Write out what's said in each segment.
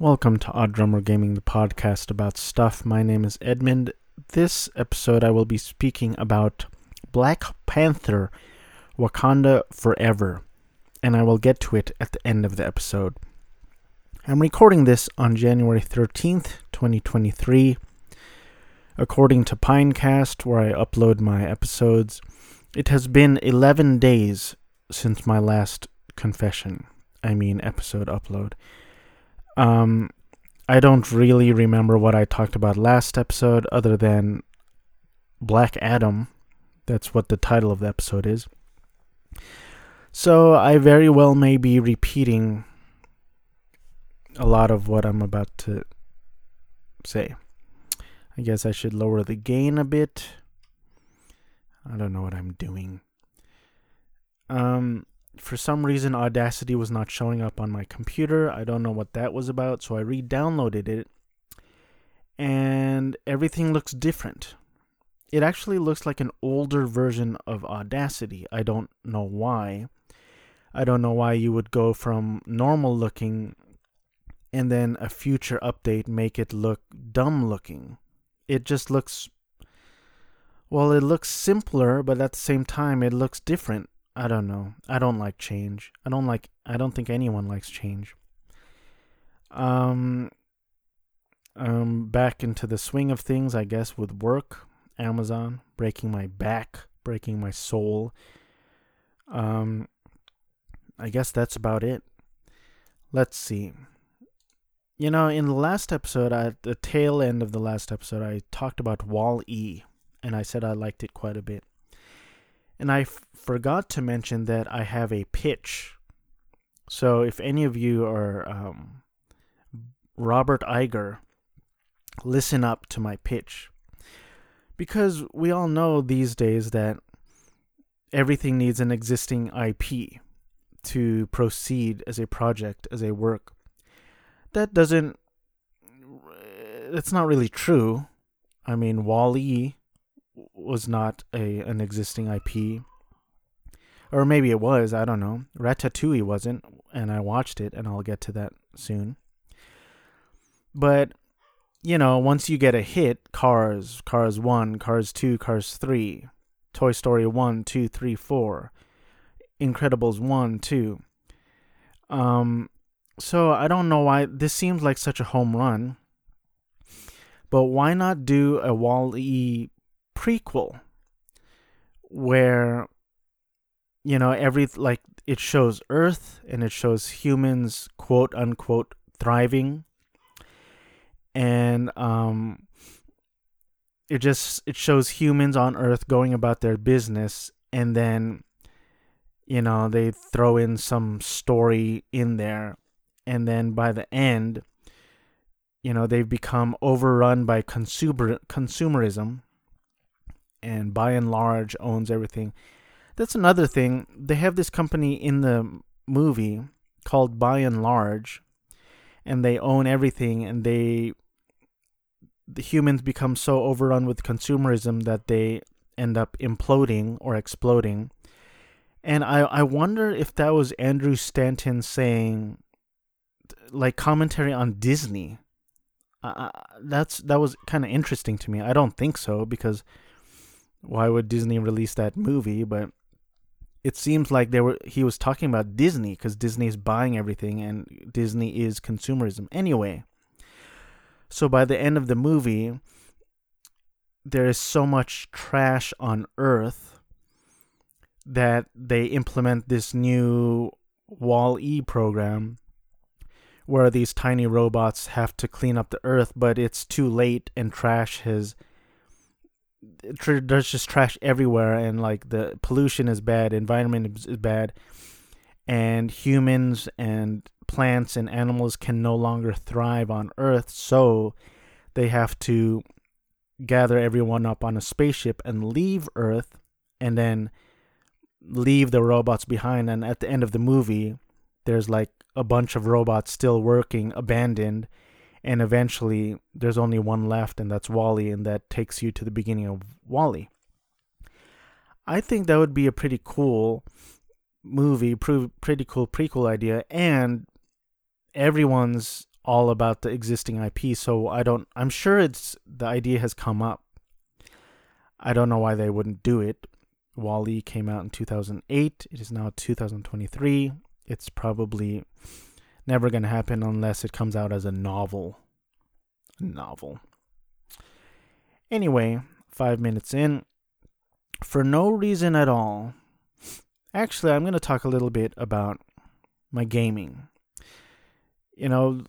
Welcome to Odd Drummer Gaming, the podcast about stuff. My name is Edmund. This episode I will be speaking about Black Panther, Wakanda Forever, and I will get to it at the end of the episode. I'm recording this on January 13th, 2023. According to Pinecast, where I upload my episodes, it has been 11 days since my last confession. I mean, episode upload. I don't really remember what I talked about last episode other than Black Adam. That's what the title of the episode is. So I very well may be repeating a lot of what I'm about to say. I guess I should lower the gain a bit. I don't know what I'm doing. For some reason, Audacity was not showing up on my computer. I don't know what that was about, so I re-downloaded it. And everything looks different. It actually looks like an older version of Audacity. I don't know why. I don't know why you would go from normal looking and then a future update make it look dumb looking. It just looks... well, it looks simpler, but at the same time, it looks different. I don't know. I don't like change. I don't think anyone likes change. I'm back into the swing of things, I guess, with work, Amazon, breaking my back, breaking my soul. I guess that's about it. Let's see. You know, in the last episode, at the tail end of the last episode, I talked about WALL-E, and I said I liked it quite a bit. And I forgot to mention that I have a pitch. So if any of you are Robert Iger, listen up to my pitch. Because we all know these days that everything needs an existing IP to proceed as a project, as a work. That's not really true. I mean, WALL-E was not an existing IP. Or maybe it was, I don't know. Ratatouille wasn't, and I watched it, and I'll get to that soon. But, you know, once you get a hit, Cars 1, Cars 2, Cars 3, Toy Story 1, 2, 3, 4, Incredibles 1, 2. So I don't know why, this seems like such a home run. But why not do a WALL-E prequel where, you know, it shows Earth and it shows humans quote unquote thriving, and it shows humans on Earth going about their business, and then, you know, they throw in some story in there, and then by the end, you know, they've become overrun by consumerism. And By and Large owns everything. That's another thing. They have this company in the movie called By and Large, and they own everything, and the humans become so overrun with consumerism that they end up imploding or exploding. And I wonder if that was Andrew Stanton saying, like, commentary on Disney. That was kind of interesting to me. I don't think so, because... why would Disney release that movie? But it seems like he was talking about Disney, because Disney is buying everything and Disney is consumerism. Anyway, so by the end of the movie, there is so much trash on Earth that they implement this new WALL-E program where these tiny robots have to clean up the Earth, but it's too late and trash has... there's just trash everywhere, and like the pollution is bad, environment is bad, and humans and plants and animals can no longer thrive on Earth, so they have to gather everyone up on a spaceship and leave Earth, and then leave the robots behind. And at the end of the movie, there's like a bunch of robots still working, abandoned. And eventually, there's only one left, and that's WALL-E, and that takes you to the beginning of WALL-E. I think that would be a pretty cool movie, pretty cool prequel idea, and everyone's all about the existing IP, so I'm sure the idea has come up. I don't know why they wouldn't do it. WALL-E came out in 2008. It is now 2023. It's probably never going to happen unless it comes out as a novel. Anyway, 5 minutes in. For no reason at all. Actually, I'm going to talk a little bit about my gaming. You know,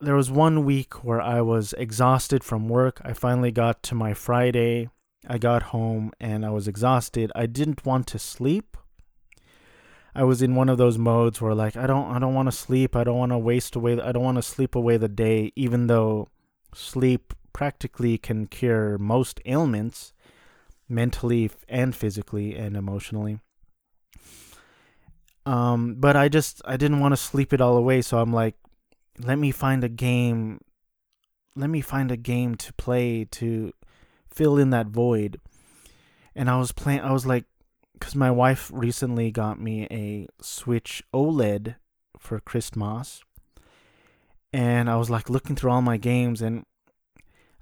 there was 1 week where I was exhausted from work. I finally got to my Friday. I got home and I was exhausted. I didn't want to sleep. I was in one of those modes where like I don't want to sleep. I don't want to sleep away the day, even though sleep practically can cure most ailments, mentally and physically and emotionally. But I didn't want to sleep it all away, so I'm like, let me find a game to play to fill in that void. And I was like, because my wife recently got me a Switch OLED for Christmas, and I was like looking through all my games, and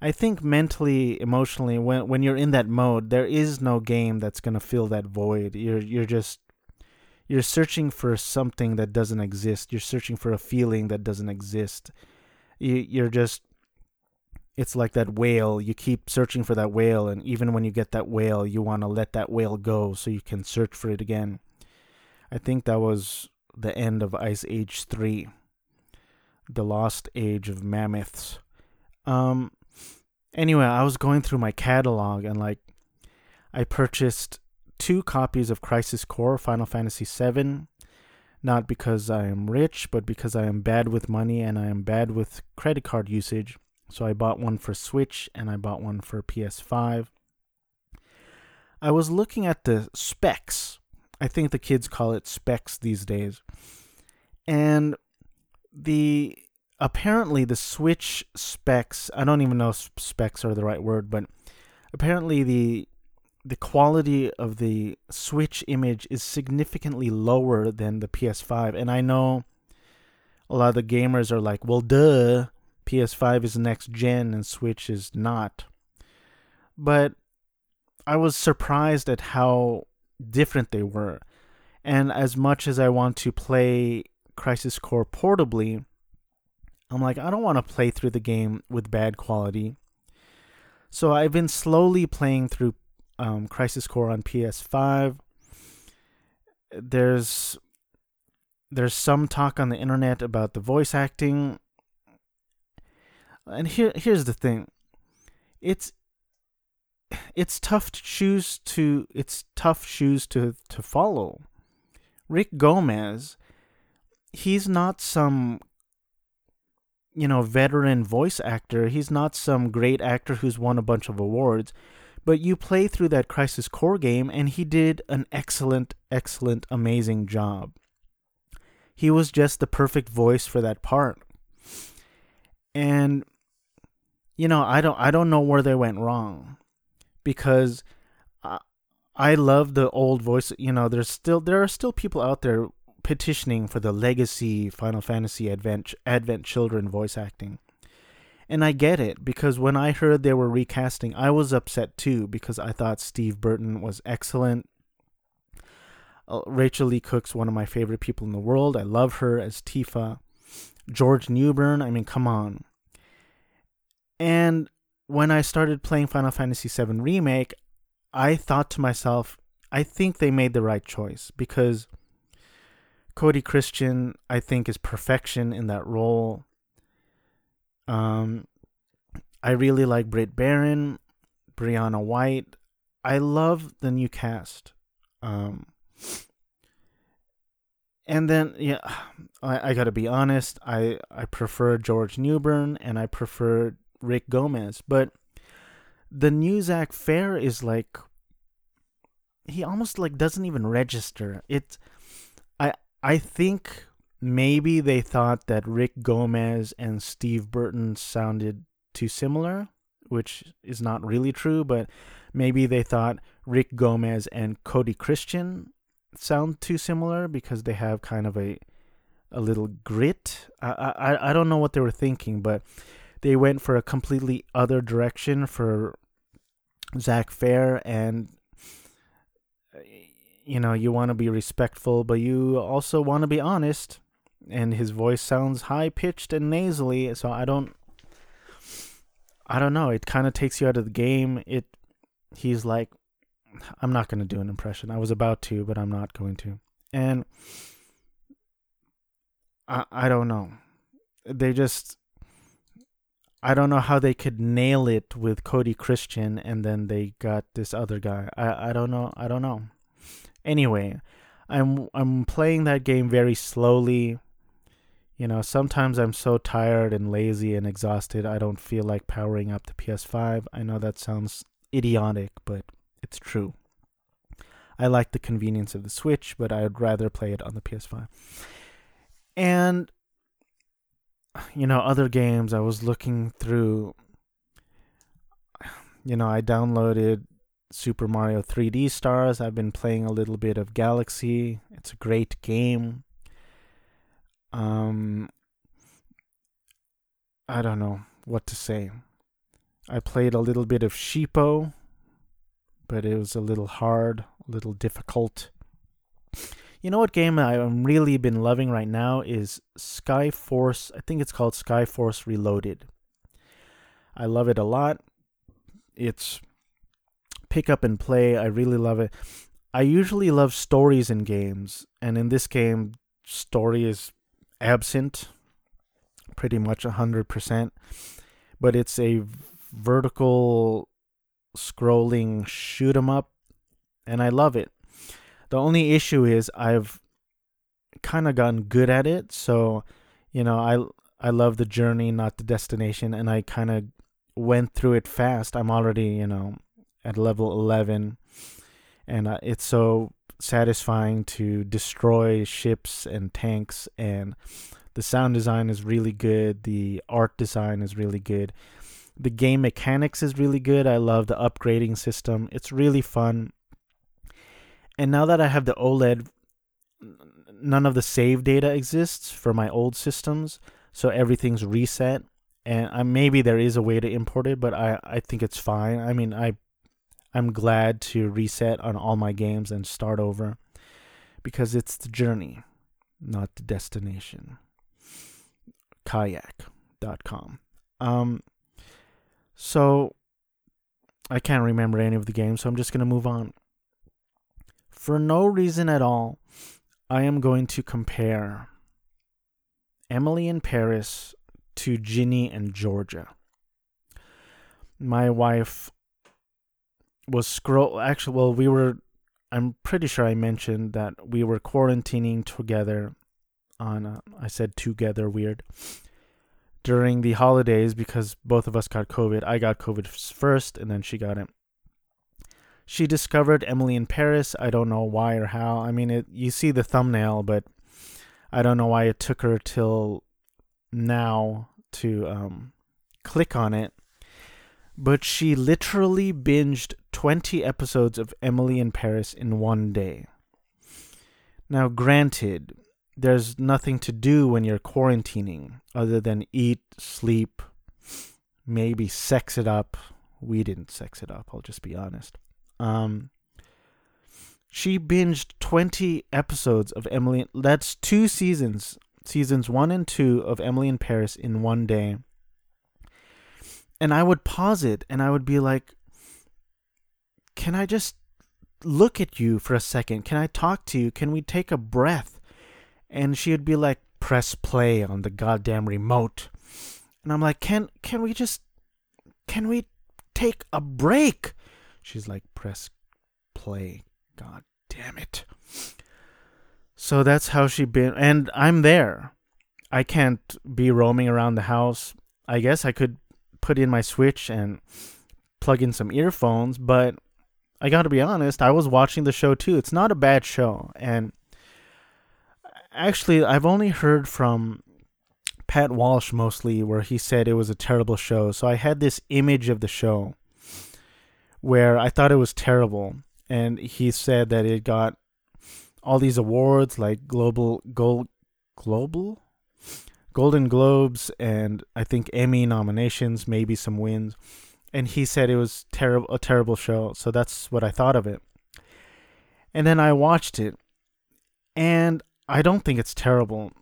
I think mentally, emotionally, when you're in that mode, there is no game that's gonna fill that void. You're searching for something that doesn't exist. You're searching for a feeling that doesn't exist. It's like that whale. You keep searching for that whale, and even when you get that whale, you want to let that whale go so you can search for it again. I think that was the end of Ice Age 3, the lost age of mammoths. Anyway, I was going through my catalog, and like, I purchased 2 copies of Crisis Core Final Fantasy VII, not because I am rich, but because I am bad with money and I am bad with credit card usage. So I bought one for Switch and I bought one for PS5. I was looking at the specs. I think the kids call it specs these days. And apparently the Switch specs, I don't even know if specs are the right word, but apparently the quality of the Switch image is significantly lower than the PS5. And I know a lot of the gamers are like, well, duh. PS5 is next gen and Switch is not. But I was surprised at how different they were. And as much as I want to play Crisis Core portably, I'm like, I don't want to play through the game with bad quality. So I've been slowly playing through Crisis Core on PS5. There's some talk on the internet about the voice acting. And here's the thing. It's tough shoes to follow. Rick Gomez, he's not some veteran voice actor. He's not some great actor who's won a bunch of awards. But you play through that Crisis Core game and he did an excellent, amazing job. He was just the perfect voice for that part. And I don't know where they went wrong, because I love the old voice. There are still people out there petitioning for the legacy Final Fantasy Advent Children voice acting, and I get it, because when I heard they were recasting, I was upset too, because I thought Steve Burton was excellent. Rachel Lee Cook's one of my favorite people in the world. I love her as Tifa. George Newbern, I mean, come on. And when I started playing Final Fantasy VII Remake, I thought to myself, I think they made the right choice, because Cody Christian, I think, is perfection in that role. I really like Britt Baron, Brianna White. I love the new cast. And then, yeah, I gotta be honest, I prefer George Newbern and I prefer Rick Gomez. But the new Zack Fair is like, he almost like doesn't even register. I think maybe they thought that Rick Gomez and Steve Burton sounded too similar, which is not really true, but maybe they thought Rick Gomez and Cody Christian sound too similar because they have kind of a a little grit. I don't know what they were thinking, but they went for a completely other direction for Zack Fair, and you know, you want to be respectful, but you also want to be honest. And his voice sounds high pitched and nasally, so I don't know. It kind of takes you out of the game. He's like, I'm not going to do an impression. I was about to, but I'm not going to. And I don't know. I don't know how they could nail it with Cody Christian, and then they got this other guy. I don't know. Anyway, I'm playing that game very slowly. You know, sometimes I'm so tired and lazy and exhausted, I don't feel like powering up the PS5. I know that sounds idiotic, but it's true. I like the convenience of the Switch, but I'd rather play it on the PS5. And, you know, other games I was looking through, you know, I downloaded Super Mario 3D Stars. I've been playing a little bit of Galaxy. It's a great game. I don't know what to say. I played a little bit of Sheepo, but it was a little hard, a little difficult. You know what game I'm really been loving right now is Skyforce. I think it's called Skyforce Reloaded. I love it a lot. It's pick up and play. I really love it. I usually love stories in games, and in this game, story is absent pretty much 100%, but it's a vertical scrolling shoot 'em up, and I love it. The only issue is I've kind of gotten good at it, so you know, I love the journey, not the destination, and I kind of went through it fast. I'm already, you know, at level 11, and it's so satisfying to destroy ships and tanks, and the sound design is really good, the art design is really good, the game mechanics is really good. I love the upgrading system. It's really fun. And now that I have the OLED, none of the save data exists for my old systems, so everything's reset, and maybe there is a way to import it, but I think it's fine. I mean, I'm glad to reset on all my games and start over, because it's the journey, not the destination. Kayak.com. So I can't remember any of the games, so I'm just going to move on. For no reason at all, I am going to compare Emily in Paris to Ginny and Georgia. My wife was I'm pretty sure I mentioned that we were quarantining together I said together weird, during the holidays, because both of us got COVID. I got COVID first, and then she got it. She discovered Emily in Paris. I don't know why or how. I mean, you see the thumbnail, but I don't know why it took her till now to click on it. But she literally binged 20 episodes of Emily in Paris in one day. Now, granted, there's nothing to do when you're quarantining other than eat, sleep, maybe sex it up. We didn't sex it up, I'll just be honest. She binged 20 episodes of Emily. That's 2 seasons, seasons 1 and 2 of Emily in Paris in one day. And I would pause it, and I would be like, can I just look at you for a second? Can I talk to you? Can we take a breath? And she would be like, press play on the goddamn remote. And I'm like, can we take a break? She's like, press play. God damn it. So that's how she been. And I'm there. I can't be roaming around the house. I guess I could put in my Switch and plug in some earphones, but I gotta be honest, I was watching the show too. It's not a bad show, and actually I've only heard from Pat Walsh mostly, where he said it was a terrible show. So I had this image of the show where I thought it was terrible, and he said that it got all these awards like Global Gold global Golden Globes and I think Emmy nominations, maybe some wins. And he said it was a terrible show. So that's what I thought of it. And then I watched it, and I don't think it's terrible.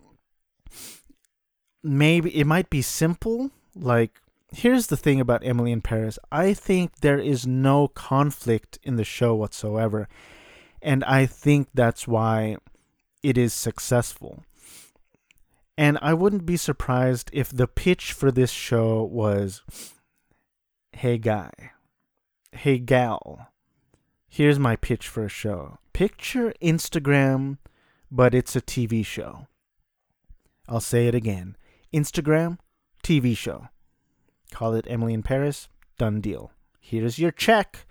Maybe it might be simple. Like, here's the thing about Emily in Paris. I think there is no conflict in the show whatsoever. And I think that's why it is successful. And I wouldn't be surprised if the pitch for this show was, hey guy, hey gal, here's my pitch for a show. Picture Instagram, but it's a TV show. I'll say it again. Instagram, TV show. Call it Emily in Paris, done deal. Here's your check.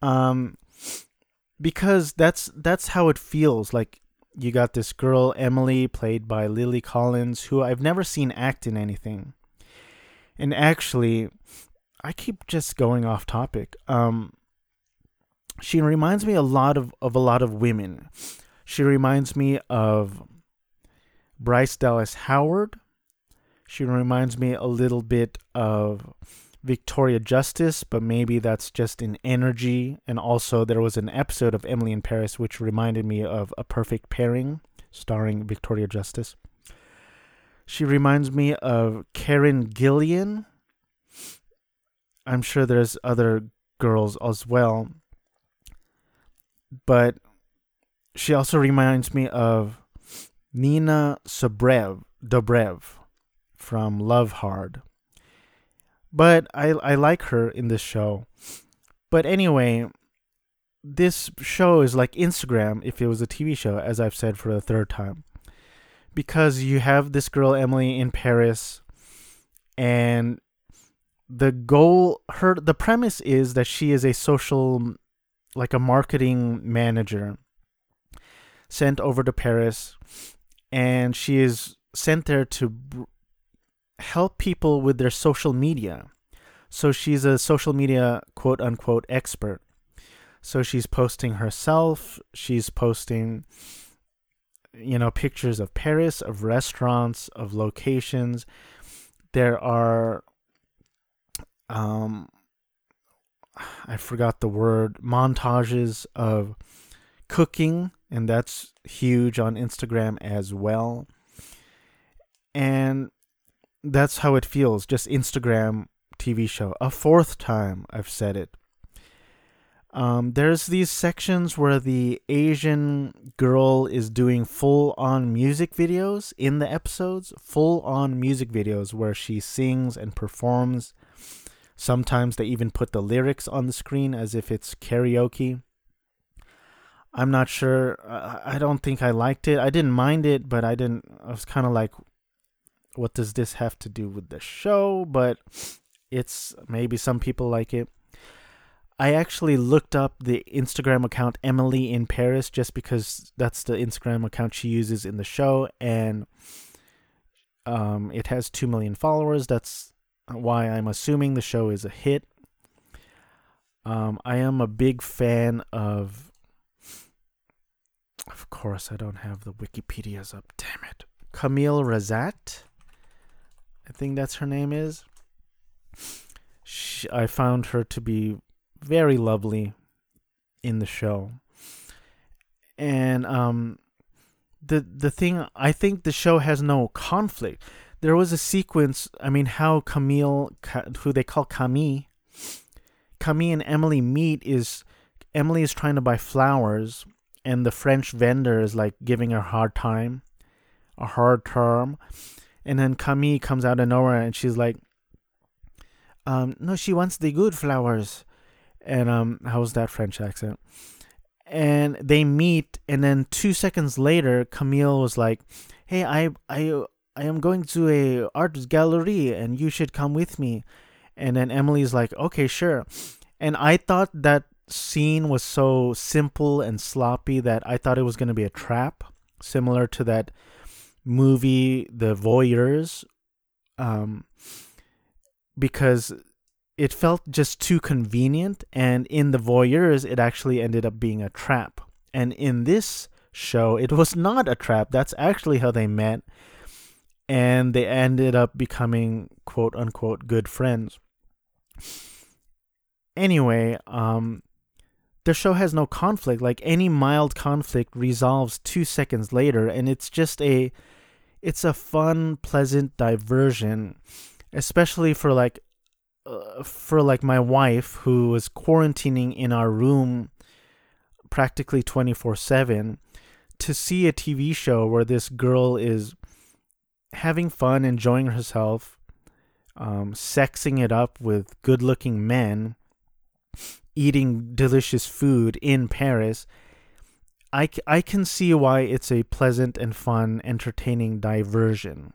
Because that's how it feels. Like, you got this girl, Emily, played by Lily Collins, who I've never seen act in anything. And actually, I keep just going off topic. She reminds me a lot of women. She reminds me of Bryce Dallas Howard. She reminds me a little bit of Victoria Justice, but maybe that's just in energy. And also there was an episode of Emily in Paris which reminded me of A Perfect Pairing, starring Victoria Justice. She reminds me of Karen Gillian. I'm sure there's other girls as well. But she also reminds me of Nina Dobrev from Love Hard. But I like her in this show. But anyway, this show is like Instagram if it was a TV show, as I've said for the third time. Because you have this girl, Emily, in Paris, and the premise is that she is a social, like a marketing manager sent over to Paris, and she is sent there to help people with their social media. So she's a social media quote unquote expert. So she's posting herself, she's posting, pictures of Paris, of restaurants, of locations. There are I forgot the word, montages of cooking, and that's huge on Instagram as well. And that's how it feels, just Instagram TV show. A fourth time I've said it. There's these sections where the Asian girl is doing full-on music videos in the episodes, full-on music videos where she sings and performs. Sometimes they even put the lyrics on the screen as if it's karaoke. I'm not sure. I don't think I liked it. I didn't mind it, but I was kind of like, what does this have to do with the show? But it's maybe some people like it. I actually looked up the Instagram account Emily in Paris just because that's the Instagram account she uses in the show. And it has 2 million followers. That's why I'm assuming the show is a hit. I am a big fan of course, I don't have the Wikipedias up. Damn it. Camille Razat. I think that's her name is. I found her to be very lovely in the show. And the thing, I think the show has no conflict. There was a sequence, how Camille, who they call Camille and Emily meet is, Emily is trying to buy flowers, and the French vendor is like giving her a hard term. And then Camille comes out of nowhere and she's like, no, she wants the good flowers. And how's that French accent? And they meet, and then 2 seconds later, Camille was like, hey, I am going to a art gallery and you should come with me. And then Emily's like, okay, sure. And I thought that scene was so simple and sloppy that I thought it was going to be a trap, similar to that movie The Voyeurs, because it felt just too convenient, and in The Voyeurs it actually ended up being a trap. And in this show. It was not a trap. That's actually how they met. And they ended up becoming quote unquote good friends. Anyway, the show has no conflict. Like, any mild conflict resolves 2 seconds later, and it's just a fun, pleasant diversion, especially for my wife, who was quarantining in our room practically 24/7, to see a TV show where this girl is having fun, enjoying herself, sexing it up with good-looking men, eating delicious food in Paris. I can see why it's a pleasant and fun, entertaining diversion.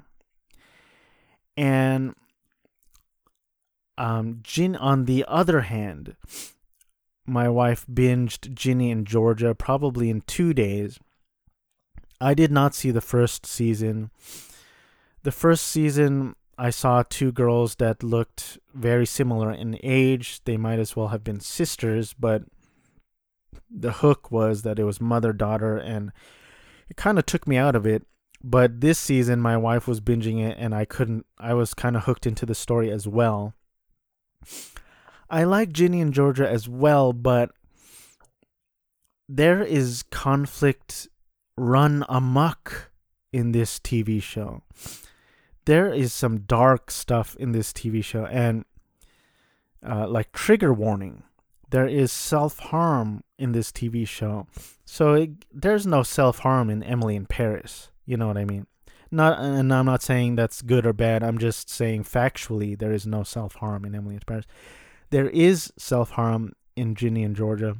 And Gin, on the other hand, my wife binged Ginny and Georgia probably in 2 days. I did not see the first season. The first season, I saw two girls that looked very similar in age. They might as well have been sisters, but the hook was that it was mother-daughter, and it kind of took me out of it. But this season, my wife was binging it, and I was kind of hooked into the story as well. I like Ginny and Georgia as well, but there is conflict run amok in this TV show. There is some dark stuff in this TV show, and trigger warning. There is self-harm in this TV show. So there's no self-harm in Emily in Paris. You know what I mean? And I'm not saying that's good or bad. I'm just saying factually there is no self-harm in Emily in Paris. There is self-harm in Ginny and Georgia.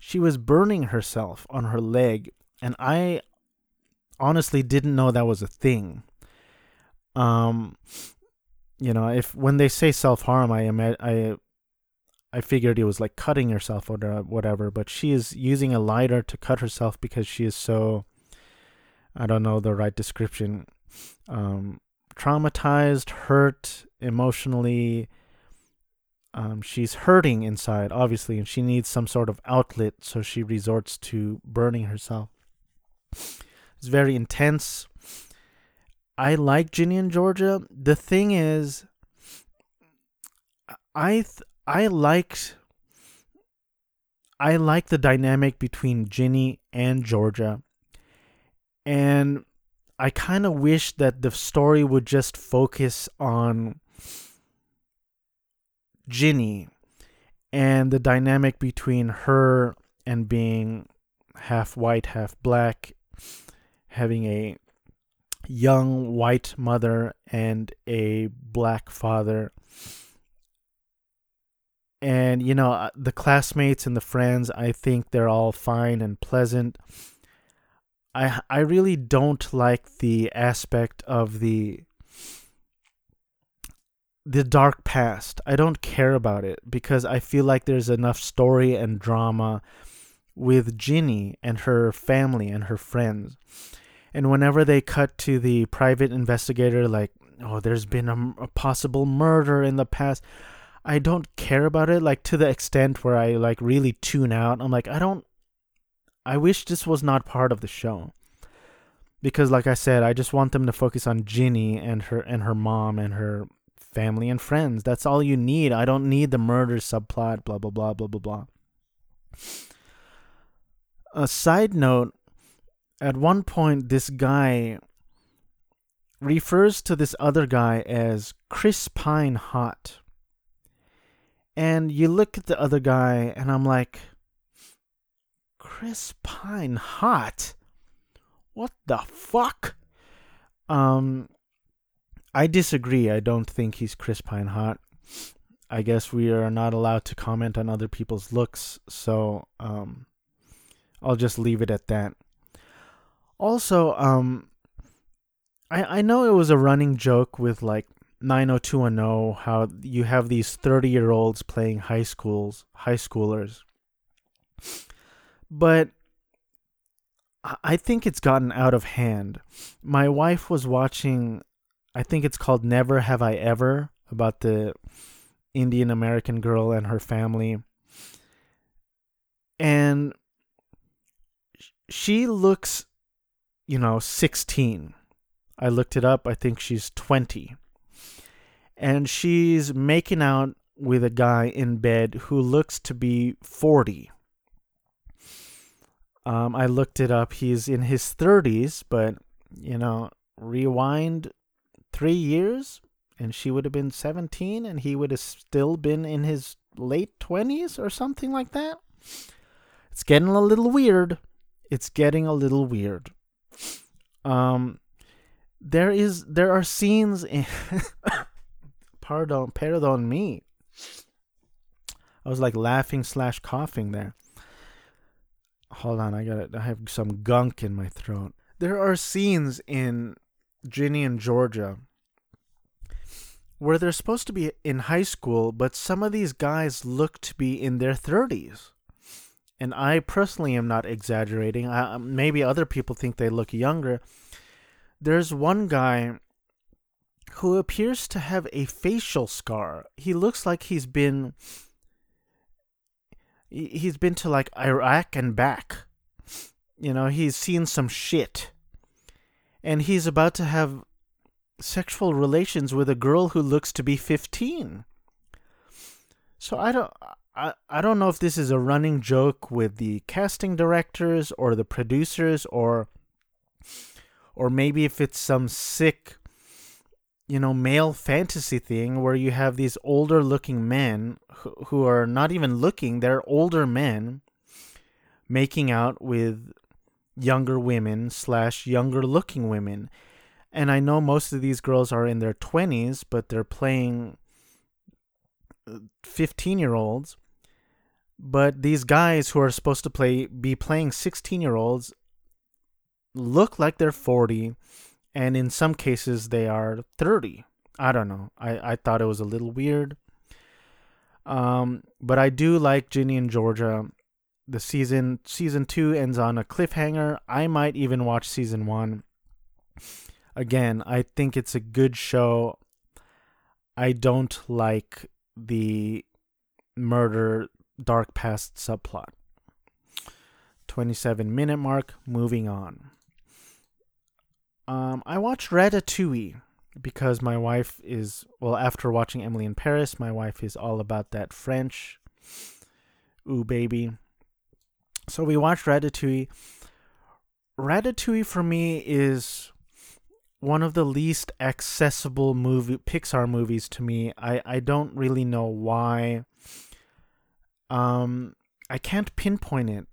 She was burning herself on her leg, and I honestly didn't know that was a thing. When they say self-harm, I figured it was like cutting yourself or whatever, but she is using a lighter to cut herself because she is so, I don't know the right description, traumatized, hurt emotionally. She's hurting inside, obviously, and she needs some sort of outlet, so she resorts to burning herself. It's very intense. I like Ginny and Georgia. The thing is, I like the dynamic between Ginny and Georgia, and I kind of wish that the story would just focus on Ginny and the dynamic between her and being half white, half black, having a young white mother and a black father. And, the classmates and the friends, I think they're all fine and pleasant. I really don't like the aspect of the dark past. I don't care about it because I feel like there's enough story and drama with Ginny and her family and her friends. And whenever they cut to the private investigator, like, oh, there's been a possible murder in the past, I don't care about it, like, to the extent where I, like, really tune out. I'm like, I wish this was not part of the show. Because, like I said, I just want them to focus on Ginny and her mom and her family and friends. That's all you need. I don't need the murder subplot, blah, blah, blah, blah, blah, blah. A side note, at one point, this guy refers to this other guy as Chris Pine Hot. And you look at the other guy, and I'm like, Chris Pine Hot? What the fuck? I disagree. I don't think he's Chris Pine Hot. I guess we are not allowed to comment on other people's looks, so I'll just leave it at that. Also, I know it was a running joke with, like, 90210, how you have these 30-year-olds playing high schoolers. But I think it's gotten out of hand. My wife was watching, I think it's called Never Have I Ever, about the Indian-American girl and her family. And she looks, 16. I looked it up. I think she's 20. And she's making out with a guy in bed who looks to be 40. I looked it up. He's in his 30s, but, rewind 3 years, and she would have been 17, and he would have still been in his late 20s or something like that. It's getting a little weird. There are scenes in... Pardon me. I was like laughing/coughing there. Hold on, I have some gunk in my throat. There are scenes in Ginny and Georgia where they're supposed to be in high school, but some of these guys look to be in their 30s. And I personally am not exaggerating. Maybe other people think they look younger. There's one guy who appears to have a facial scar. He looks like he's been to like Iraq and back. He's seen some shit. And he's about to have sexual relations with a girl who looks to be 15. So I don't know if this is a running joke with the casting directors or the producers or maybe if it's some sick male fantasy thing where you have these older looking men who are not even looking, they're older men making out with younger women / younger looking women. And I know most of these girls are in their 20s, but they're playing 15-year-olds. But these guys who are supposed to be playing 16-year-olds look like they're 40. And in some cases, they are 30. I don't know. I thought it was a little weird. But I do like Ginny and Georgia. The season 2 ends on a cliffhanger. I might even watch season 1. Again, I think it's a good show. I don't like the murder dark past subplot. 27-minute mark. Moving on. I watched Ratatouille because my wife is... Well, after watching Emily in Paris, my wife is all about that French. Ooh, baby. So we watched Ratatouille. Ratatouille, for me, is one of the least accessible Pixar movies to me. I don't really know why. I can't pinpoint it.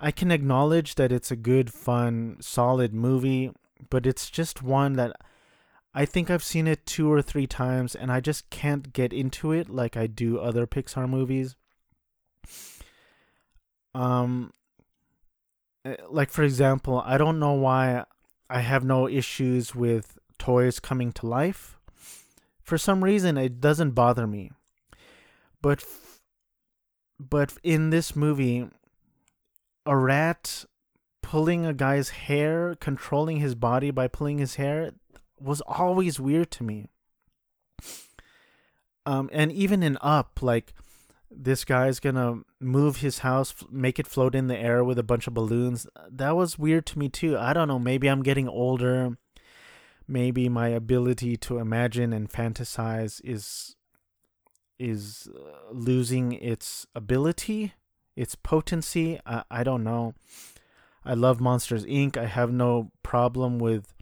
I can acknowledge that it's a good, fun, solid movie... But it's just one that I think I've seen it 2 or 3 times and I just can't get into it like I do other Pixar movies. Like, for example, I don't know why I have no issues with toys coming to life. For some reason, it doesn't bother me. But in this movie, a rat... pulling a guy's hair, controlling his body by pulling his hair was always weird to me. And even in Up, like, this guy's gonna move his house, make it float in the air with a bunch of balloons. That was weird to me too. I don't know, maybe I'm getting older. Maybe my ability to imagine and fantasize is losing its ability, its potency. I don't know. I love Monsters, Inc. I have no problem with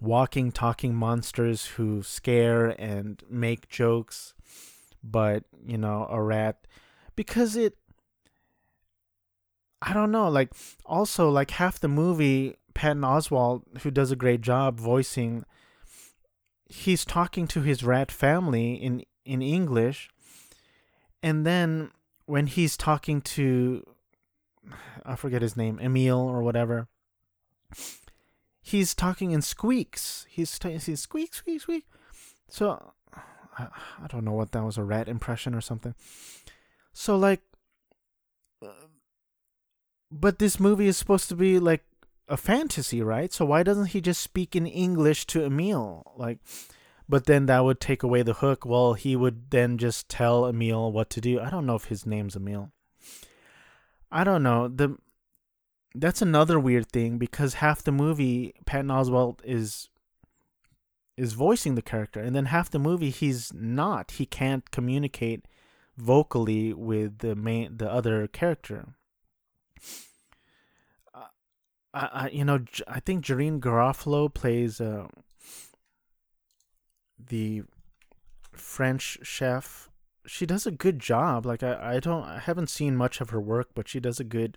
walking, talking monsters who scare and make jokes. But, a rat... Because it... I don't know. Like, also, like, half the movie, Patton Oswalt, who does a great job voicing, he's talking to his rat family in English. And then when he's talking to... I forget his name, Emile or whatever. He's talking in squeaks. He's squeak, squeak, squeak. So, I don't know what that was, a rat impression or something. So, like, but this movie is supposed to be, like, a fantasy, right? So why doesn't he just speak in English to Emile? Like, but then that would take away the hook. Well, he would then just tell Emile what to do. I don't know if his name's Emile. I don't know. that's another weird thing, because half the movie Patton Oswalt is voicing the character, and then half the movie he's not. He can't communicate vocally with the other character. I think Jareen Garofalo plays the French chef. She does a good job. Like I haven't seen much of her work, but she does a good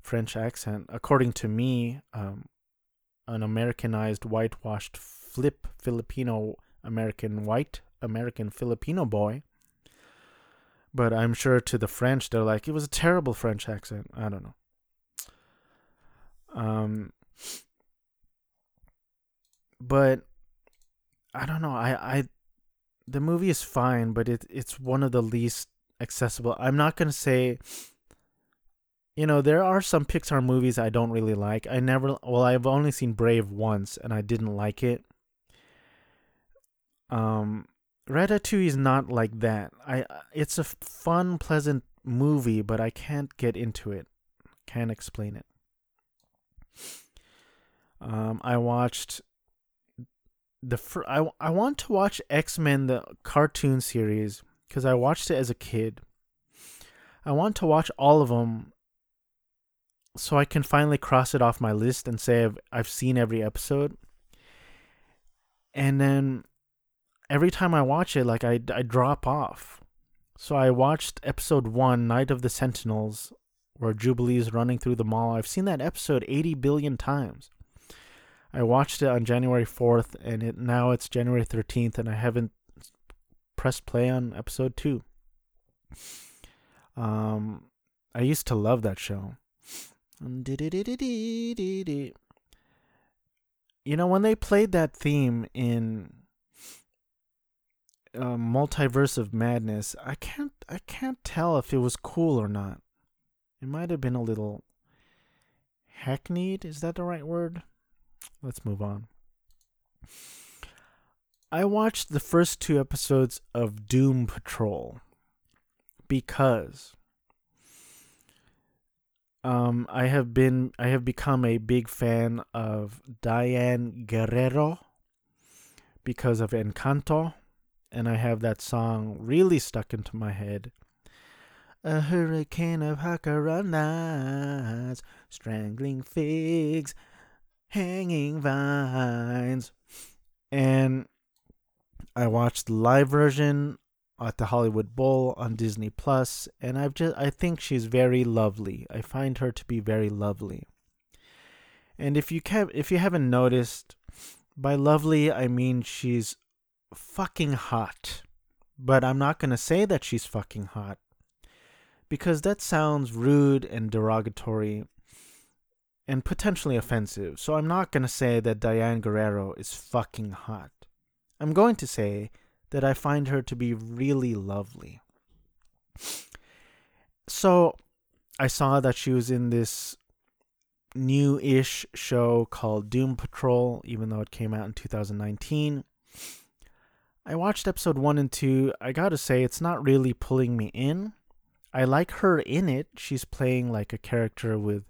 French accent. According to me, an Americanized, whitewashed white American Filipino boy. But I'm sure to the French, they're like, it was a terrible French accent. I don't know. But I don't know. The movie is fine, but it's one of the least accessible. I'm not going to say, there are some Pixar movies I don't really like. I've only seen Brave once and I didn't like it. Ratatouille is not like that. It's a fun, pleasant movie, but I can't get into it. Can't explain it. I watched I want to watch X-Men, the cartoon series, because I watched it as a kid. I want to watch all of them so I can finally cross it off my list and say I've seen every episode. And then every time I watch it, like I drop off. So I watched episode 1, Night of the Sentinels, where Jubilee is running through the mall. I've seen that episode 80 billion times. I watched it on January 4th, and now it's January 13th, and I haven't pressed play on episode 2. I used to love that show. When they played that theme in Multiverse of Madness, I can't tell if it was cool or not. It might have been a little hackneyed. Is that the right word? Let's move on. I watched the first 2 episodes of Doom Patrol because I have become a big fan of Diane Guerrero because of Encanto, and I have that song really stuck into my head. A hurricane of jacarandas, strangling figs, hanging vines. And I watched the live version at the Hollywood Bowl on Disney Plus, and I think she's very lovely. I find her to be very lovely. And if you haven't noticed, by lovely I mean she's fucking hot. But I'm not going to say that she's fucking hot, because that sounds rude and derogatory and potentially offensive. So I'm not going to say that Diane Guerrero is fucking hot. I'm going to say that I find her to be really lovely. So I saw that she was in this new-ish show called Doom Patrol, even though it came out in 2019. I watched episode 1 and 2. I gotta say, it's not really pulling me in. I like her in it. She's playing like a character with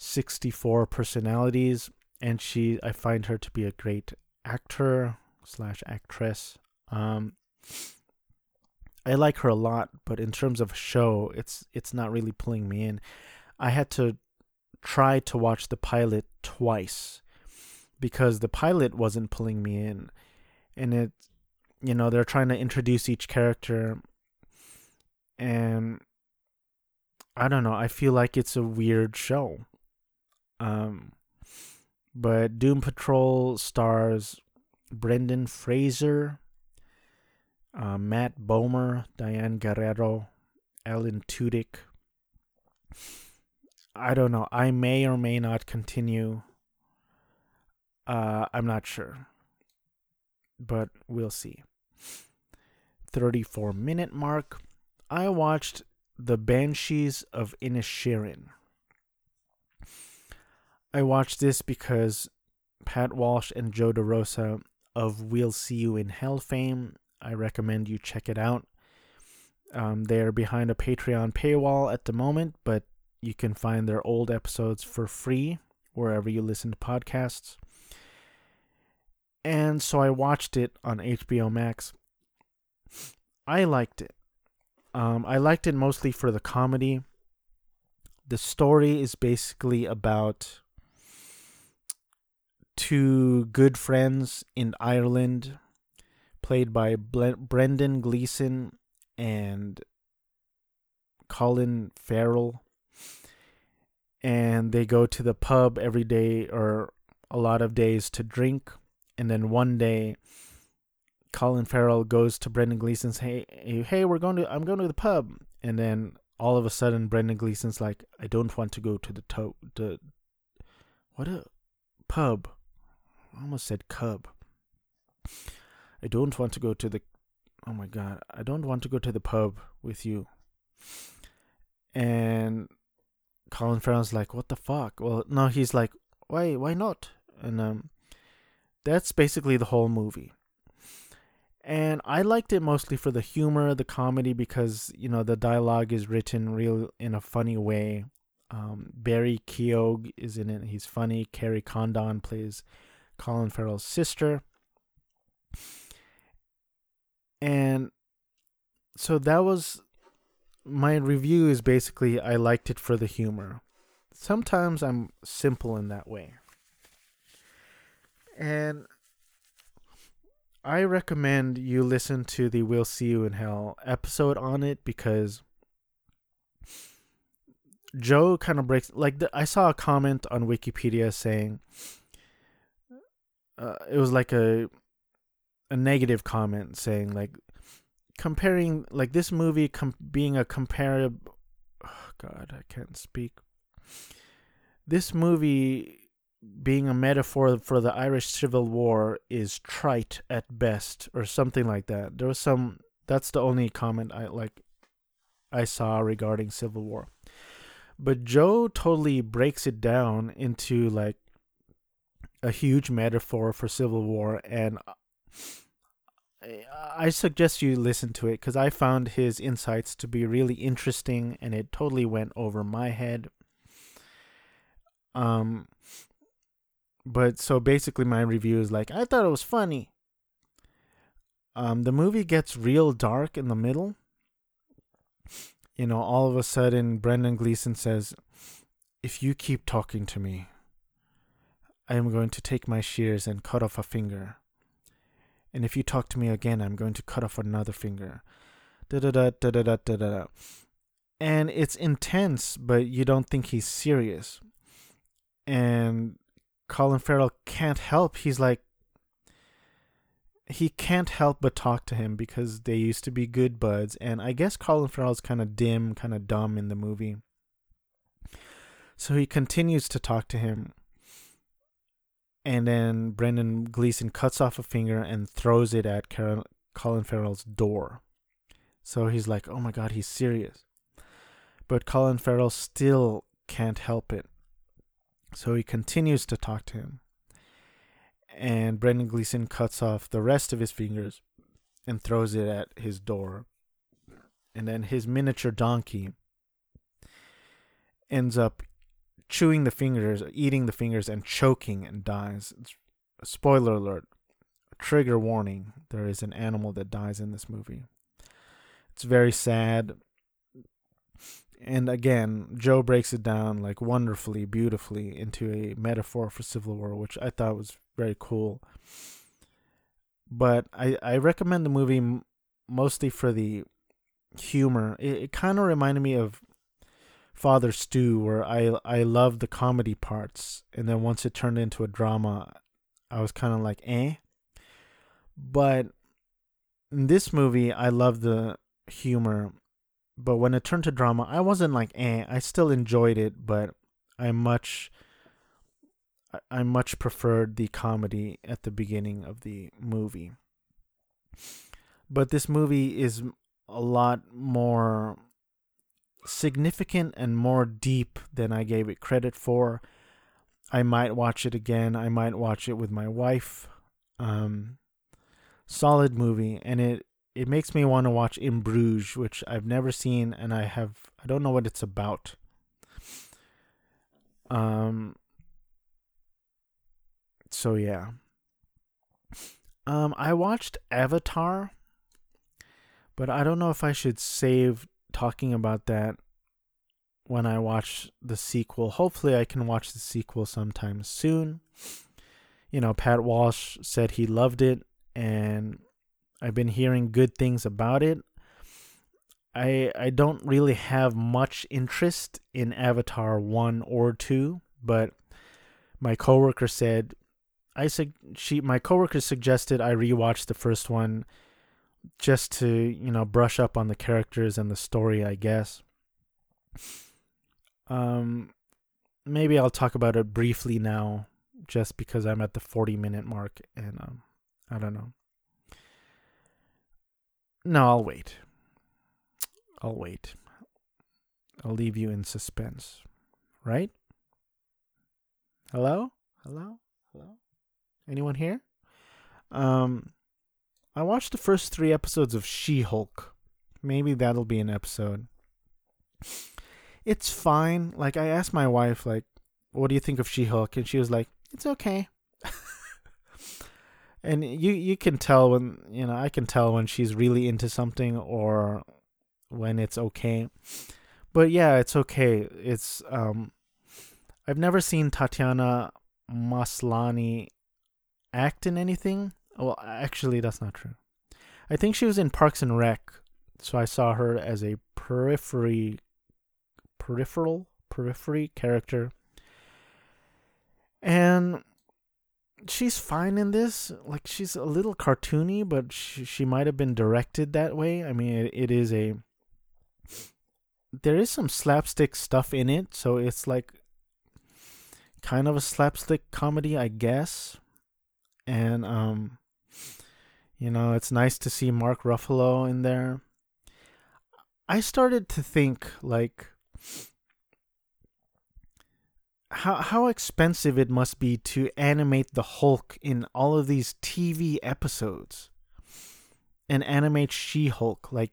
64 personalities, and I find her to be a great actor/actress. I like her a lot, but in terms of show, it's not really pulling me in. I had to try to watch the pilot twice because the pilot wasn't pulling me in, and they're trying to introduce each character. And I don't know, I feel like it's a weird show. But Doom Patrol stars Brendan Fraser, Matt Bomer, Diane Guerrero, Alan Tudyk. I don't know, I may or may not continue. I'm not sure, but we'll see. 34-minute mark. I watched The Banshees of Inisherin. I watched this because Pat Walsh and Joe DeRosa of We'll See You in Hell fame. I recommend you check it out. They're behind a Patreon paywall at the moment, but You can find their old episodes for free wherever you listen to podcasts. And so I watched it on HBO Max. I liked it. I liked it mostly for the comedy. The story is basically about two good friends in Ireland, played by Brendan Gleeson and Colin Farrell. And they go to the pub every day or a lot of days to drink. And then one day, Colin Farrell goes to Brendan Gleeson's, hey, I'm going to the pub. And then all of a sudden, Brendan Gleeson's like, I don't want to go to the pub. I almost said cub. I don't want to go to the, oh my God, I don't want to go to the pub with you. And Colin Farrell's like, what the fuck? Well, no, he's like, why not? And that's basically the whole movie. And I liked it mostly for the humor, the comedy, because, you know, the dialogue is written real in a funny way. Barry Keogh is in it. He's funny. Carrie Condon plays Colin Farrell's sister. And so that was... My review is basically I liked it for the humor. Sometimes I'm simple in that way. And... I recommend you listen to the We'll See You in Hell episode on it, because Joe kind of breaks... I saw a comment on Wikipedia saying... it was like a negative comment saying, like, comparing... Like, this movie being a comparable... Oh, God, I can't speak. This movie... being a metaphor for the Irish Civil War is trite at best, or something like that. There was some... That's the only comment I saw regarding Civil War. But Joe totally breaks it down into, like, a huge metaphor for Civil War, and I suggest you listen to it, because I found his insights to be really interesting, and it totally went over my head. But so basically my review is like, I thought it was funny. The movie gets real dark in the middle. You know, all of a sudden, Brendan Gleeson says, if you keep talking to me, I am going to take my shears and cut off a finger. And if you talk to me again, I'm going to cut off another finger. Da-da-da-da-da-da-da-da. And it's intense, but you don't think he's serious. And... Colin Farrell can't help. He's like, he can't help but talk to him, because they used to be good buds. And I guess Colin Farrell's kind of dim, kind of dumb in the movie. So he continues to talk to him. And then Brendan Gleeson cuts off a finger and throws it at Colin Farrell's door. So he's like, oh my God, he's serious. But Colin Farrell still can't help it. So he continues to talk to him. And Brendan Gleeson cuts off the rest of his fingers and throws it at his door. And then his miniature donkey ends up eating the fingers and choking and dies. Spoiler alert. Trigger warning. There is an animal that dies in this movie. It's very sad. And again, Joe breaks it down like wonderfully, beautifully into a metaphor for Civil War, which I thought was very cool. But I recommend the movie mostly for the humor. It kind of reminded me of Father Stew, where I loved the comedy parts. And then once it turned into a drama, I was kind of like, eh. But in this movie, I love the humor. But when it turned to drama, I wasn't like, eh. I still enjoyed it, but I much preferred the comedy at the beginning of the movie. But this movie is a lot more significant and more deep than I gave it credit for. I might watch it again. I might watch it with my wife. Solid movie, and it makes me want to watch In Bruges, which I've never seen, and I don't know what it's about. So yeah. I watched Avatar, but I don't know if I should save talking about that when I watch the sequel. Hopefully I can watch the sequel sometime soon. You know, Pat Walsh said he loved it, and I've been hearing good things about it. I don't really have much interest in Avatar 1 or 2, but my coworker said my coworker suggested I rewatch the first one just to, you know, brush up on the characters and the story, I guess. Maybe I'll talk about it briefly now, just because I'm at the 40-minute mark, and I don't know. No, I'll wait. I'll leave you in suspense, right? Hello? Anyone here? I watched the first 3 episodes of She-Hulk. Maybe that'll be an episode. It's fine. Like, I asked my wife, like, what do you think of She-Hulk? And she was like, it's okay. And you can tell when, you know, I can tell when she's really into something or when it's okay. But yeah, it's okay. It's, I've never seen Tatiana Maslany act in anything. Well, actually, that's not true. I think she was in Parks and Rec. So I saw her as a periphery character. And she's fine in this. Like, she's a little cartoony, but she might have been directed that way. I mean, there is some slapstick stuff in it, so it's like kind of a slapstick comedy, I guess. And you know, it's nice to see Mark Ruffalo in there. I started to think, like, how expensive it must be to animate the Hulk in all of these TV episodes and animate She-Hulk. Like,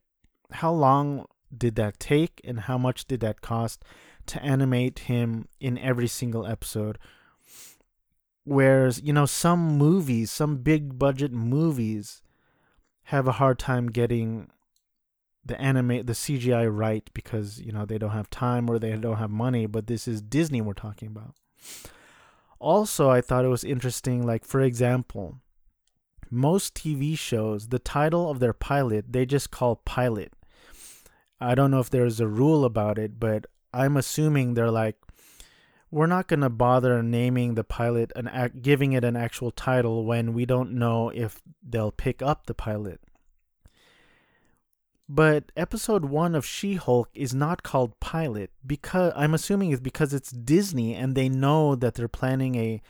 how long did that take, and how much did that cost to animate him in every single episode? Whereas, you know, some movies, some big budget movies have a hard time getting the CGI right because, you know, they don't have time or they don't have money. But this is Disney we're talking about. Also, I thought it was interesting, like, for example, most TV shows, the title of their pilot, they just call pilot. I don't know if there's a rule about it, but I'm assuming they're like, we're not going to bother naming the pilot and giving it an actual title when we don't know if they'll pick up the pilot. But episode 1 of She-Hulk is not called pilot because I'm assuming it's because it's Disney and they know that they're planning a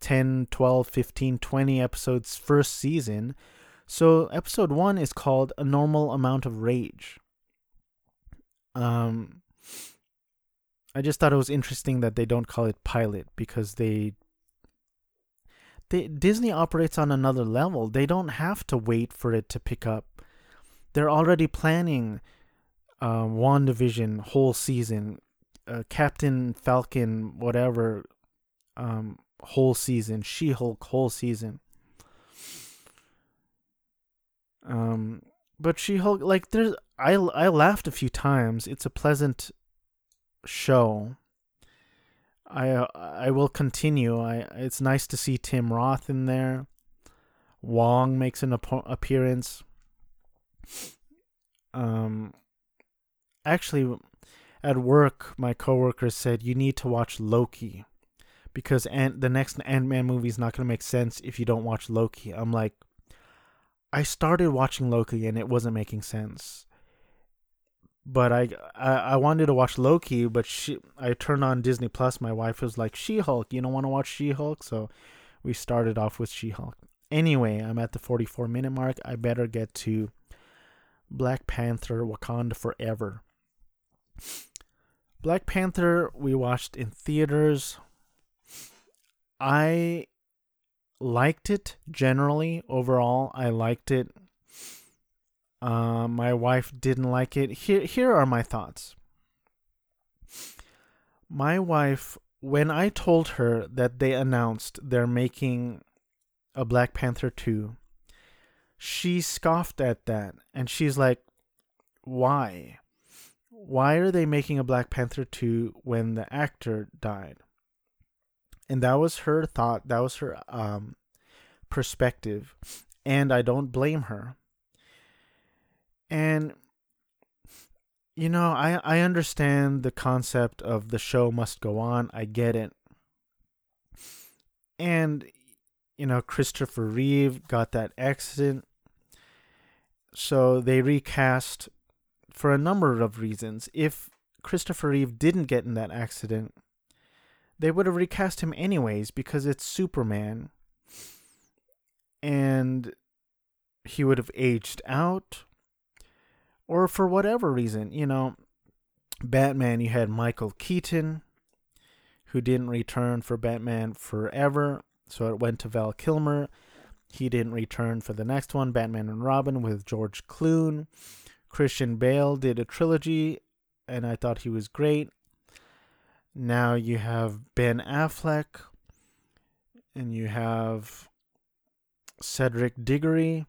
10, 12, 15, 20 episodes first season. So episode 1 is called A Normal Amount of Rage. I just thought it was interesting that they don't call it pilot because they Disney operates on another level. They don't have to wait for it to pick up. They're already planning WandaVision whole season, Captain Falcon, whatever, whole season, She-Hulk whole season. But She-Hulk, like, I laughed a few times. It's a pleasant show. I will continue. It's nice to see Tim Roth in there. Wong makes an appearance. Actually, at work, my coworker said you need to watch Loki because the next Ant-Man movie is not going to make sense if you don't watch Loki. I'm like, I started watching Loki and it wasn't making sense, but I wanted to watch Loki. But I turned on Disney Plus. My wife was like, She-Hulk. You don't want to watch She-Hulk, so we started off with She-Hulk. Anyway, I'm at the 44-minute mark. I better get to Black Panther: Wakanda Forever. Black Panther we watched in theaters. I liked it generally. Overall, I liked it. My wife didn't like it. Here are my thoughts. My wife When I told her that they announced they're making a Black Panther 2, she scoffed at that. And she's like, why? Why are they making a Black Panther 2 when the actor died? And that was her thought. That was her perspective. And I don't blame her. And, you know, I understand the concept of the show must go on. I get it. And, you know, Christopher Reeve got that accident. So they recast for a number of reasons. If Christopher Reeve didn't get in that accident, they would have recast him anyways because it's Superman. And he would have aged out. Or for whatever reason, you know, Batman, you had Michael Keaton, who didn't return for Batman Forever, so it went to Val Kilmer. He didn't return for the next one, Batman and Robin with George Clooney. Christian Bale did a trilogy, and I thought he was great. Now you have Ben Affleck, and you have Cedric Diggory.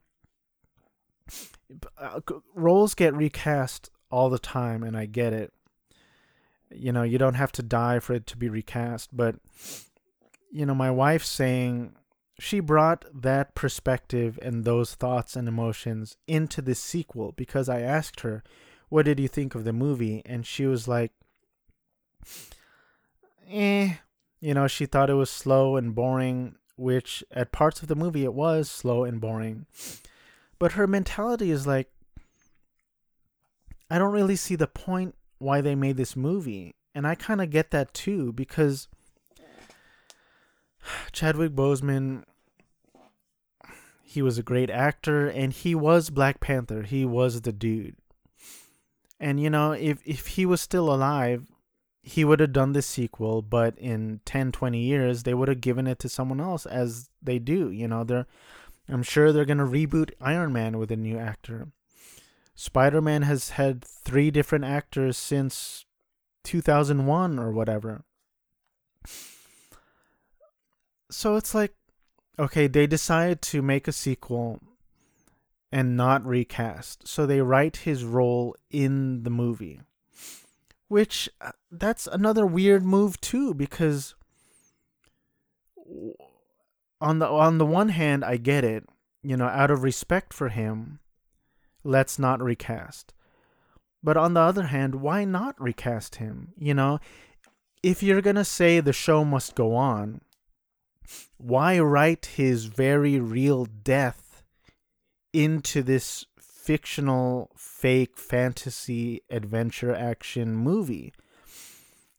Roles get recast all the time, and I get it. You know, you don't have to die for it to be recast, but, you know, my wife saying she brought that perspective and those thoughts and emotions into the sequel because I asked her, what did you think of the movie? And she was like, you know, she thought it was slow and boring, which at parts of the movie it was slow and boring. But her mentality is like, I don't really see the point why they made this movie. And I kind of get that too, because Chadwick Boseman, he was a great actor and he was Black Panther. He was the dude. And, you know, if he was still alive, he would have done this sequel. But in 10, 20 years, they would have given it to someone else, as they do. You know, I'm sure they're going to reboot Iron Man with a new actor. Spider-Man has had 3 different actors since 2001 or whatever. So it's like, okay, they decide to make a sequel and not recast. So they write his role in the movie. Which, that's another weird move too, because on the one hand, I get it, you know, out of respect for him, let's not recast. But on the other hand, why not recast him? You know, if you're going to say the show must go on, why write his very real death into this fictional, fake, fantasy, adventure, action movie?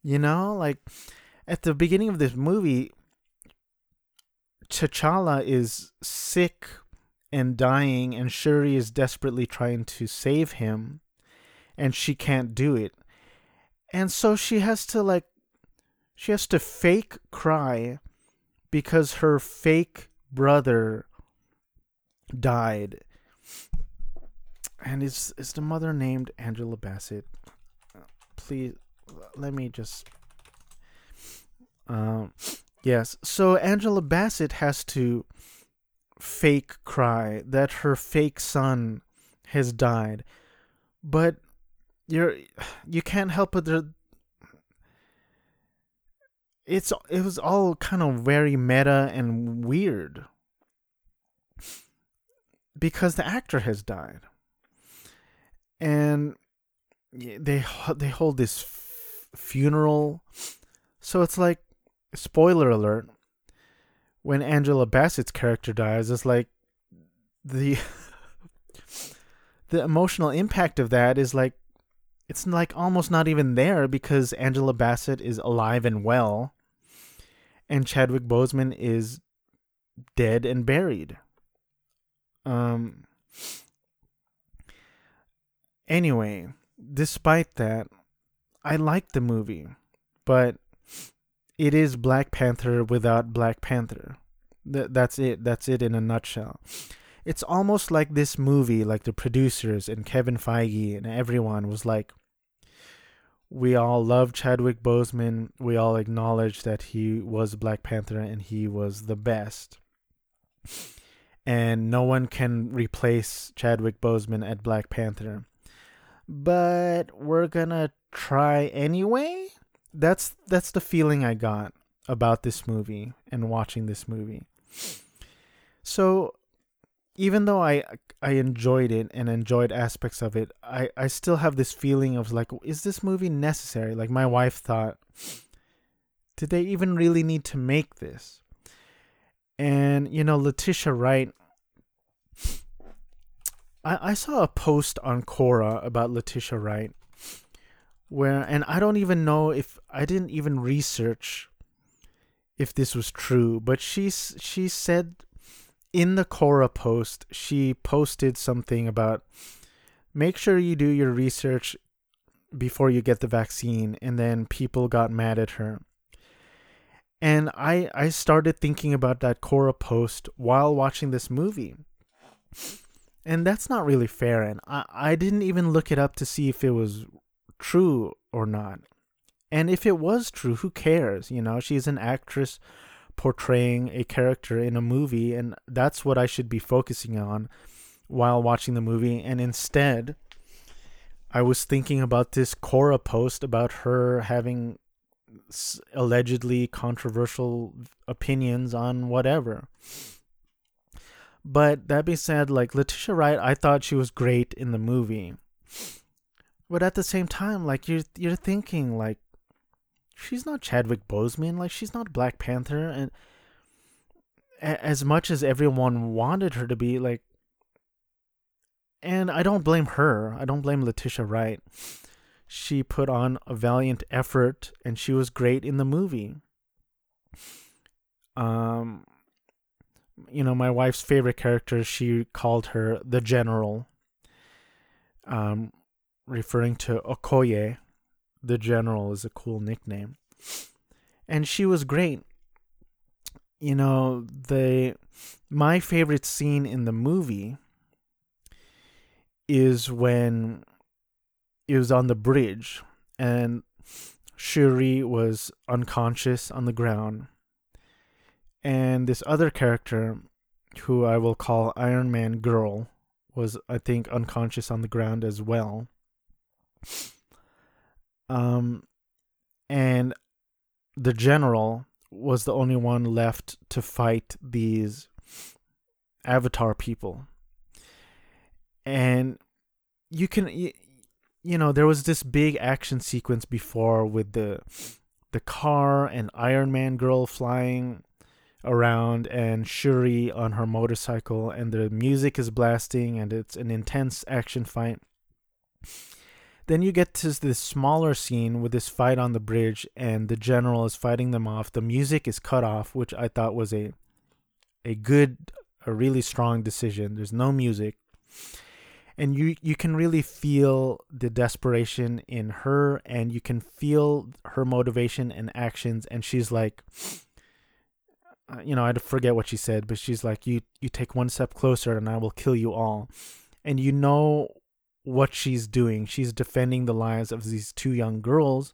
You know, like, at the beginning of this movie, T'Challa is sick and dying, and Shuri is desperately trying to save him, and she can't do it. And so she has to fake cry because her fake brother died. And is the mother named Angela Bassett? Please, let me just... Yes, so Angela Bassett has to fake cry that her fake son has died, but you can't help but it was all kind of very meta and weird because the actor has died, and they hold this funeral, so it's like. Spoiler alert, when Angela Bassett's character dies, it's like the emotional impact of that is like, it's like almost not even there because Angela Bassett is alive and well and Chadwick Boseman is dead and buried. Anyway, despite that, I liked the movie, but it is Black Panther without Black Panther. That's it. That's it in a nutshell. It's almost like this movie, like the producers and Kevin Feige and everyone was like, we all love Chadwick Boseman. We all acknowledge that he was Black Panther and he was the best. And no one can replace Chadwick Boseman at Black Panther. But we're gonna try anyway. That's the feeling I got about this movie and watching this movie. So even though I enjoyed it and enjoyed aspects of it, I still have this feeling of like, is this movie necessary? Like my wife thought, did they even really need to make this? And, you know, Letitia Wright, I saw a post on Quora about Letitia Wright where, and I don't even know if, I didn't even research if this was true, but she said in the Quora post, she posted something about, make sure you do your research before you get the vaccine, and then people got mad at her. And I started thinking about that Quora post while watching this movie. And that's not really fair. And I didn't even look it up to see if it was true or not. And if it was true, who cares? You know, she's an actress portraying a character in a movie. And that's what I should be focusing on while watching the movie. And instead, I was thinking about this Quora post about her having allegedly controversial opinions on whatever. But that being said, like Letitia Wright, I thought she was great in the movie, but at the same time, like you're thinking like she's not Chadwick Boseman, like she's not Black Panther, and as much as everyone wanted her to be, like, and I don't blame her. I don't blame Letitia Wright. She put on a valiant effort, and she was great in the movie. You know, my wife's favorite character, she called her the General, referring to Okoye. The General is a cool nickname, and she was great. You know, my favorite scene in the movie is when it was on the bridge and Shuri was unconscious on the ground. And this other character, who I will call Iron Man Girl, was, I think, unconscious on the ground as well. And the General was the only one left to fight these Avatar people. And you know, there was this big action sequence before with the car and Iron Man Girl flying around and Shuri on her motorcycle, and the music is blasting and it's an intense action fight. Then you get to this smaller scene with this fight on the bridge and the General is fighting them off. The music is cut off, which I thought was a really strong decision. There's no music. And you can really feel the desperation in her, and you can feel her motivation and actions. And she's like, you know, I forget what she said, but she's like, you take one step closer and I will kill you all. And you know what she's doing. She's defending the lives of these two young girls.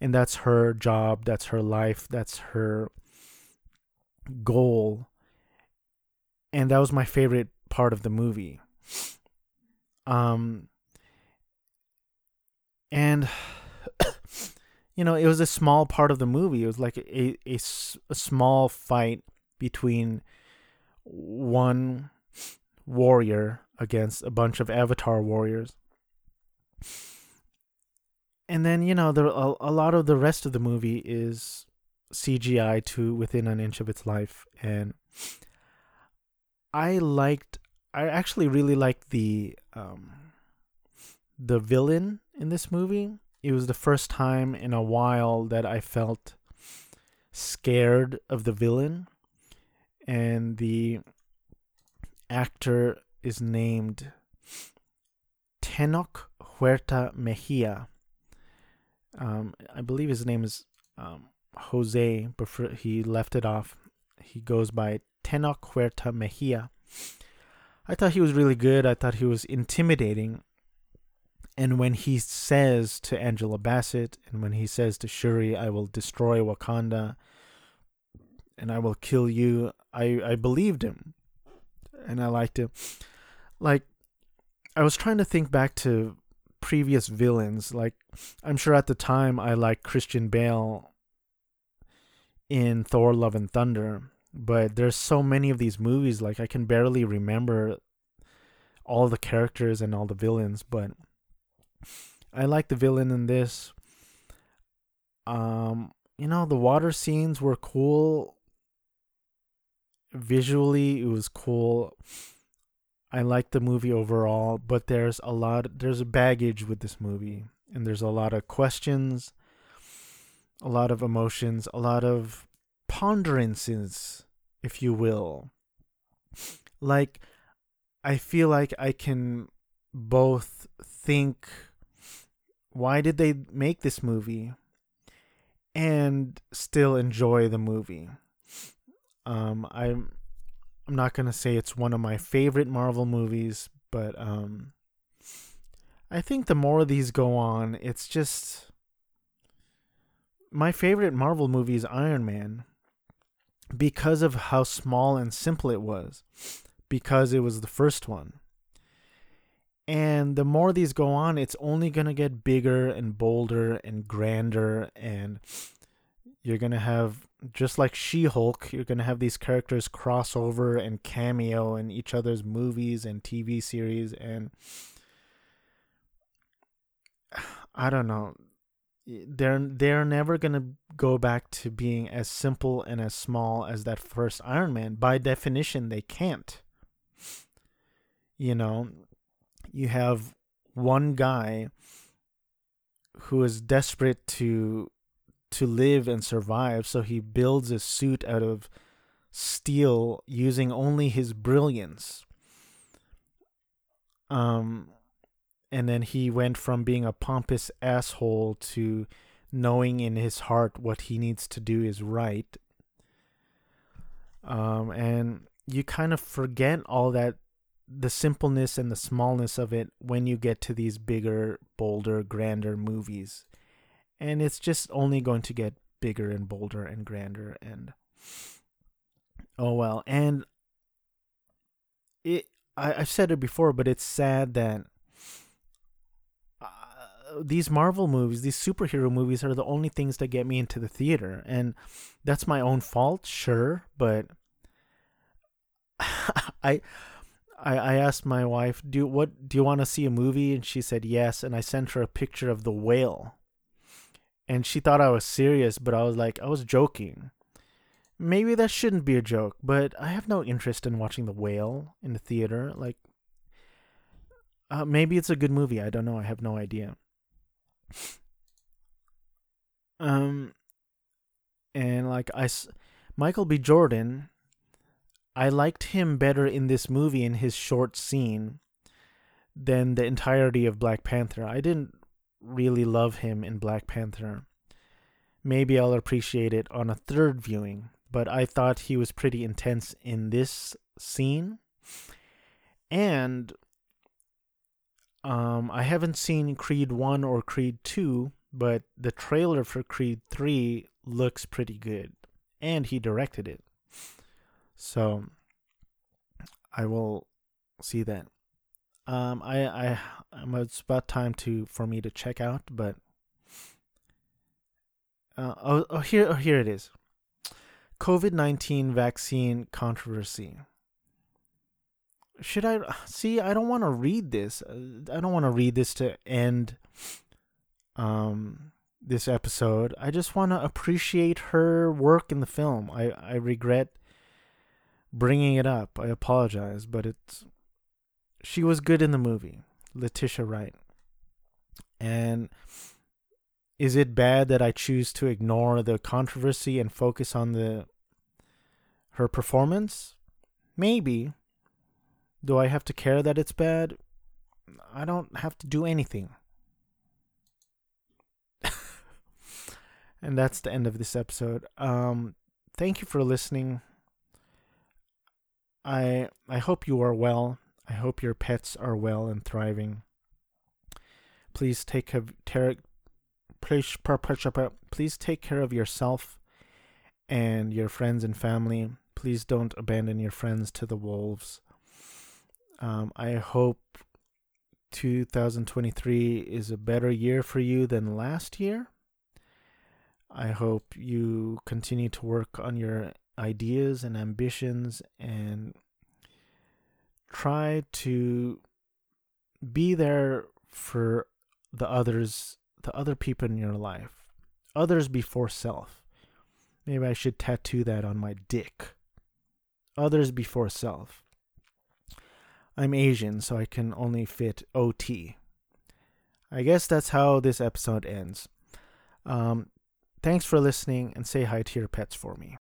And that's her job. That's her life. That's her goal. And that was my favorite part of the movie. And, you know, it was a small part of the movie. It was like a small fight between one warrior against a bunch of Avatar warriors. And then, you know, a lot of the rest of the movie is CGI to within an inch of its life. And I actually really liked the villain in this movie. It was the first time in a while that I felt scared of the villain. And the actor is named Tenoch Huerta Mejia. I believe his name is Jose, but he left it off. He goes by Tenoch Huerta Mejia. I thought he was really good. I thought he was intimidating. And when he says to Angela Bassett, and when he says to Shuri, I will destroy Wakanda and I will kill you, I believed him. And I liked him. Like, I was trying to think back to previous villains. Like, I'm sure at the time I liked Christian Bale in Thor: Love and Thunder. But there's so many of these movies, like, I can barely remember all the characters and all the villains. But I like the villain in this. The water scenes were cool. Visually, it was cool. I like the movie overall, but there's baggage with this movie. And there's a lot of questions, a lot of emotions, a lot of ponderances, if you will. Like, I feel like I can both think, why did they make this movie, and still enjoy the movie. I'm not gonna say it's one of my favorite Marvel movies, but I think the more of these go on, it's just, my favorite Marvel movie is Iron Man, because of how small and simple it was, because it was the first one. And the more these go on, it's only going to get bigger and bolder and grander. And you're going to have, just like She-Hulk, you're going to have these characters cross over and cameo in each other's movies and TV series. And I don't know. They're never going to go back to being as simple and as small as that first Iron Man. By definition, they can't. You have one guy who is desperate to live and survive, so he builds a suit out of steel using only his brilliance. And then he went from being a pompous asshole to knowing in his heart what he needs to do is right. And you kind of forget all that, the simpleness and the smallness of it, when you get to these bigger, bolder, grander movies. And it's just only going to get bigger and bolder and grander. And oh well. And I've said it before, but it's sad that these Marvel movies, these superhero movies, are the only things that get me into the theater. And that's my own fault, sure, but I asked my wife, do you want to see a movie? And she said yes. And I sent her a picture of the whale. And she thought I was serious, but I was like, I was joking. Maybe that shouldn't be a joke, but I have no interest in watching the whale in the theater. Like, maybe it's a good movie. I don't know. I have no idea. And like Michael B. Jordan, I liked him better in this movie, in his short scene, than the entirety of Black Panther. I didn't really love him in Black Panther. Maybe I'll appreciate it on a third viewing, but I thought he was pretty intense in this scene. And I haven't seen Creed 1 or Creed 2, but the trailer for Creed 3 looks pretty good. And he directed it. So I will see that. It's about time for me to check out, but here it is. COVID-19 vaccine controversy. I don't want to read this. I don't want to read this to end this episode. I just want to appreciate her work in the film. I regret bringing it up. I apologize, but she was good in the movie, Letitia Wright. And is it bad that I choose to ignore the controversy and focus on her performance? Maybe. Do I have to care that it's bad? I don't have to do anything. And that's the end of this episode. Thank you for listening. I hope you are well. I hope your pets are well and thriving. Please take care of yourself and your friends and family. Please don't abandon your friends to the wolves. I hope 2023 is a better year for you than last year. I hope you continue to work on your ideas and ambitions and try to be there for the other people in your life. Others before self. Maybe I should tattoo that on my dick. Others before self. I'm Asian, so I can only fit OT. I guess that's how this episode ends. Thanks for listening, and say hi to your pets for me.